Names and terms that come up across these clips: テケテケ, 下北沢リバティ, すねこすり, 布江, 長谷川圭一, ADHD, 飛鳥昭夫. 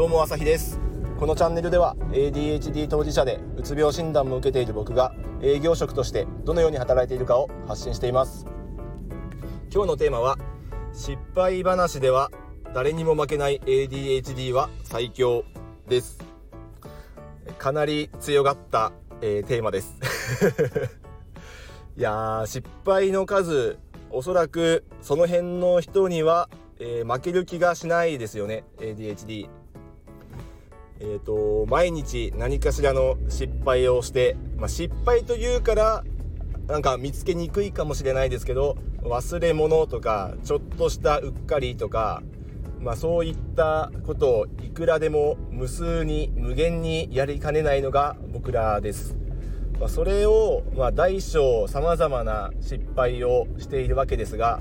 どうも、あさひです。このチャンネルでは ADHD 当事者でうつ病診断も受けている僕が営業職としてどのように働いているかを発信しています。今日のテーマは、失敗話では誰にも負けない ADHD は最強です。かなり強がった、テーマです。いや、失敗の数、おそらくその辺の人には、負ける気がしないですよね、 ADHD。毎日何かしらの失敗をして、失敗というからなんか見つけにくいかもしれないですけど、忘れ物とかちょっとしたうっかりとか、そういったことをいくらでも無限にやりかねないのが僕らです。それを大小さまざまな失敗をしているわけですが、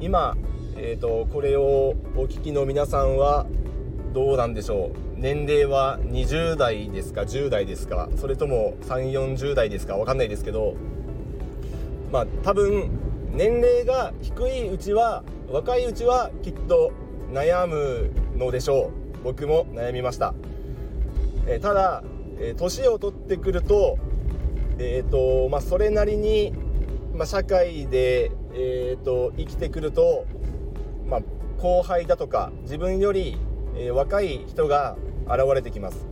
今、これをお聞きの皆さんはどうなんでしょう。年齢は20代ですか、10代ですか、それとも3、40代ですか、分かんないですけど、多分年齢が低いうちは、若いうちはきっと悩むのでしょう。僕も悩みました。ただ、年を取ってくると、それなりに、社会で、生きてくると、後輩だとか自分より、若い人が現れてきます。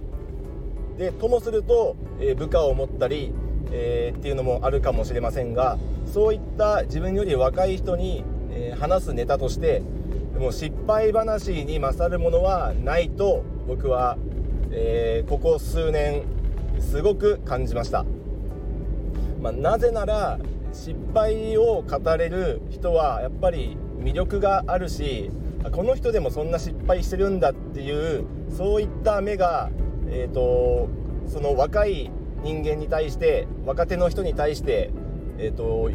で、ともすると、部下を持ったり、っていうのもあるかもしれませんが、そういった自分より若い人に、話すネタとしてもう失敗話に勝るものはないと僕は、ここ数年すごく感じました。なぜなら、失敗を語れる人はやっぱり魅力があるし、この人でもそんな失敗してるんだっていう、そういった目が、その若い人間に対して、若手の人に対して、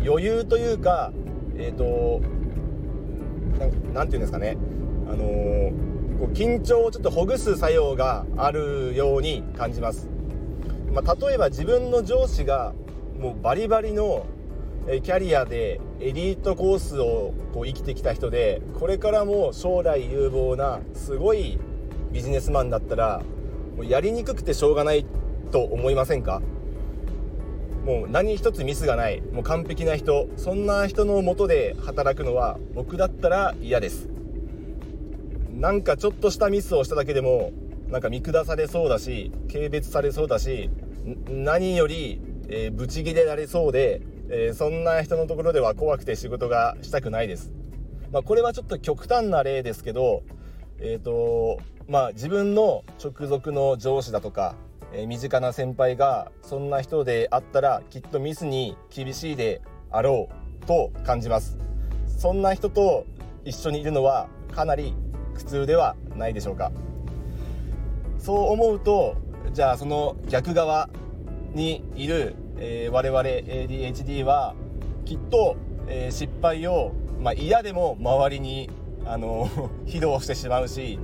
余裕というか、なんていうんですかね、こう緊張をちょっとほぐす作用があるように感じます。例えば自分の上司がもうバリバリのキャリアでエリートコースをこう生きてきた人で、これからも将来有望なすごいビジネスマンだったら、もうやりにくくてしょうがないと思いませんか？もう何一つミスがない、もう完璧な人、そんな人の下で働くのは僕だったら嫌です。なんかちょっとしたミスをしただけでもなんか見下されそうだし、軽蔑されそうだし、何より、ブチギレられそうで、そんな人のところでは怖くて仕事がしたくないです。これはちょっと極端な例ですけど、自分の直属の上司だとか身近な先輩がそんな人であったら、きっとミスに厳しいであろうと感じます。そんな人と一緒にいるのはかなり苦痛ではないでしょうか。そう思うと、じゃあその逆側にいる、我々 ADHD はきっと、失敗を、嫌でも周りに披露してしまうし、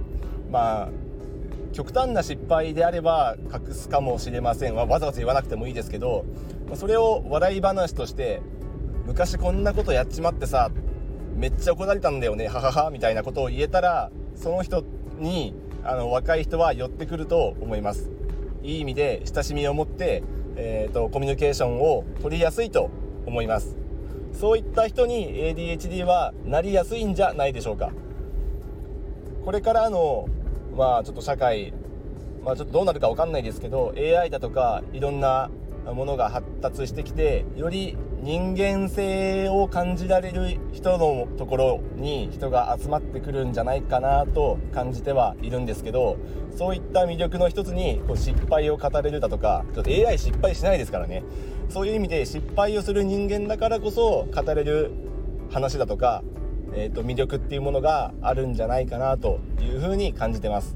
極端な失敗であれば隠すかもしれません。わざわざ言わなくてもいいですけど、それを笑い話として、昔こんなことやっちまってさ、めっちゃ怒られたんだよね、はははみたいなことを言えたら、その人に若い人は寄ってくると思います。いい意味で親しみを持って、コミュニケーションを取りやすいと思います。そういった人に ADHD はなりやすいんじゃないでしょうか。これからのちょっと社会、ちょっとどうなるか分かんないですけど、 AI だとかいろんなものが発達してきて、より人間性を感じられる人のところに人が集まってくるんじゃないかなと感じてはいるんですけど、そういった魅力の一つに、こう失敗を語れるだとか、ちょっと AI 失敗しないですからね、そういう意味で失敗をする人間だからこそ語れる話だとか、魅力っていうものがあるんじゃないかなというふうに感じてます。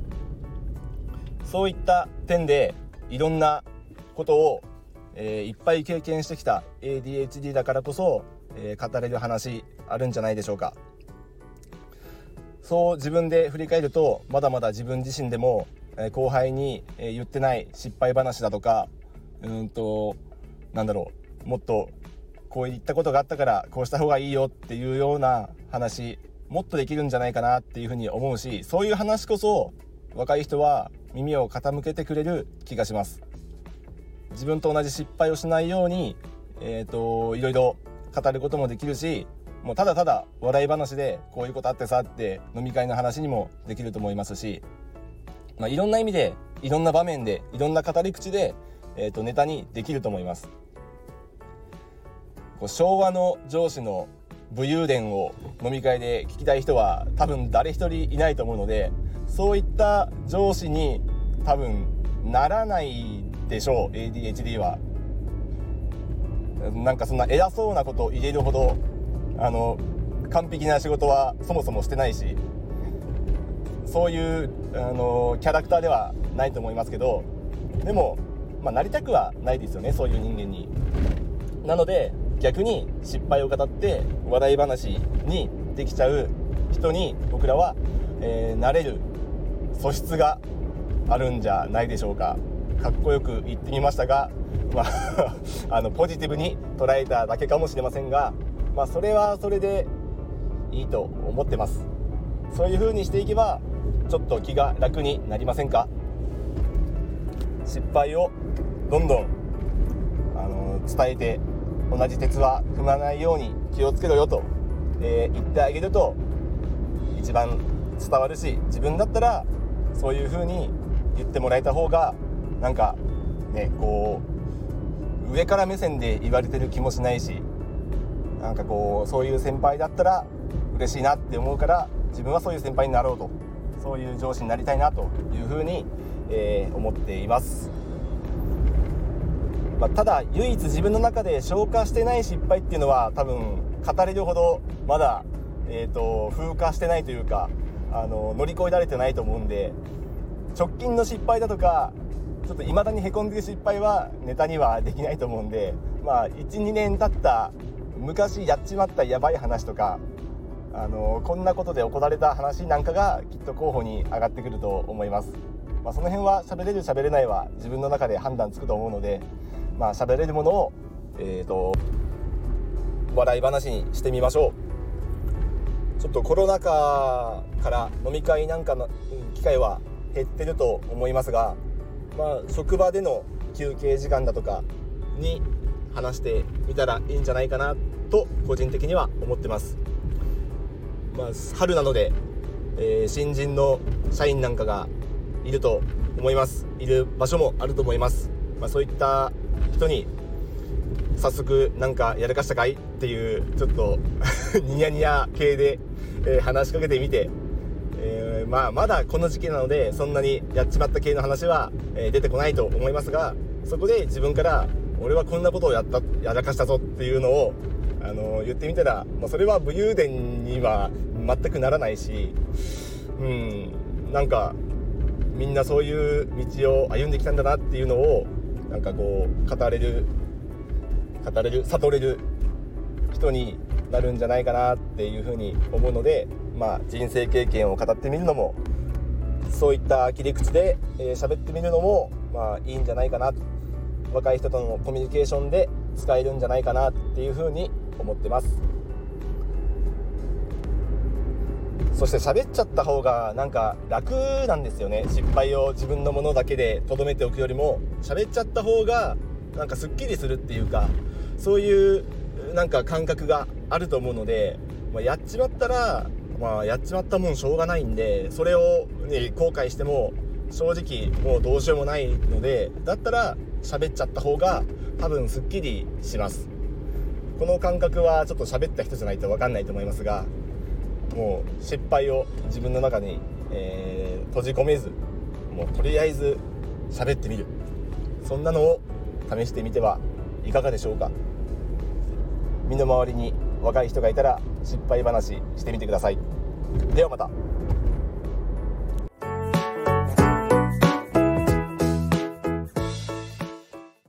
そういった点で、いろんなことを、いっぱい経験してきた ADHD だからこそ、語れる話あるんじゃないでしょうか。そう自分で振り返ると、まだまだ自分自身でも、後輩に、言ってない失敗話だとか、もっとこういったことがあったからこうした方がいいよっていうような話、もっとできるんじゃないかなっていうふうに思うし、そういう話こそ若い人は耳を傾けてくれる気がします。自分と同じ失敗をしないように、いろいろ語ることもできるし、もうただただ笑い話でこういうことあってさって飲み会の話にもできると思いますし、いろんな意味でいろんな場面でいろんな語り口で、ネタにできると思います。昭和の上司の武勇伝を飲み会で聞きたい人は多分誰一人いないと思うので、そういった上司に多分ならないでしょう。 ADHD はなんかそんな偉そうなことを入れるほど完璧な仕事はそもそもしてないし、そういうキャラクターではないと思いますけど、でも、なりたくはないですよね、そういう人間に。なので逆に失敗を語って笑い話にできちゃう人に僕らは、なれる素質があるんじゃないでしょうか。かっこよく言ってみましたが、ポジティブに捉えただけかもしれませんが、それはそれでいいと思ってます。そういう風にしていけばちょっと気が楽になりませんか。失敗をどんどん伝えて、同じ鉄は踏まないように気をつけろよと、言ってあげると一番伝わるし、自分だったらそういう風に言ってもらえた方がなんかね、こう上から目線で言われてる気もしないし、なんかこうそういう先輩だったら嬉しいなって思うから、自分はそういう先輩になろうと、そういう上司になりたいなというふうに、思っています。ただ唯一自分の中で消化してない失敗っていうのは、多分語れるほどまだ、風化してないというか、乗り越えられてないと思うんで、直近の失敗だとかちょっと未だにへこんでる失敗はネタにはできないと思うんで、1,2 年経った昔やっちまったやばい話とか、こんなことで怒られた話なんかがきっと候補に上がってくると思います。その辺は喋れる喋れないは自分の中で判断つくと思うので、喋れるものを、笑い話にしてみましょう。ちょっとコロナ禍から飲み会なんかの機会は減ってると思いますが、職場での休憩時間だとかに話してみたらいいんじゃないかなと個人的には思ってます。春なので、新人の社員なんかがいると思います。いる場所もあると思います。そういった人に早速なんかやらかしたかいっていうちょっとニヤニヤ系で、話しかけてみて、まだこの時期なのでそんなにやっちまった系の話は、出てこないと思いますが、そこで自分から俺はこんなことをやらかしたぞっていうのを言ってみたら、それは武勇伝には全くならないし、なんかみんなそういう道を歩んできたんだなっていうのをなんかこう語れる悟れる人になるんじゃないかなっていうふうに思うので、人生経験を語ってみるのも、そういった切り口で喋ってみるのもいいんじゃないかなと、若い人とのコミュニケーションで使えるんじゃないかなっていうふうに思ってます。そして喋っちゃった方がなんか楽なんですよね。失敗を自分のものだけでとどめておくよりも、喋っちゃった方がなんかすっきりするっていうか、そういうなんか感覚があると思うので、やっちまったら、やっちまったもんしょうがないんで、それを、後悔しても正直もうどうしようもないので、だったら喋っちゃった方が多分すっきりします。この感覚はちょっと喋った人じゃないと分かんないと思いますが、もう失敗を自分の中に、閉じ込めず、もうとりあえず喋ってみる、そんなのを試してみてはいかがでしょうか。身の回りに若い人がいたら失敗話してみてください。ではまた。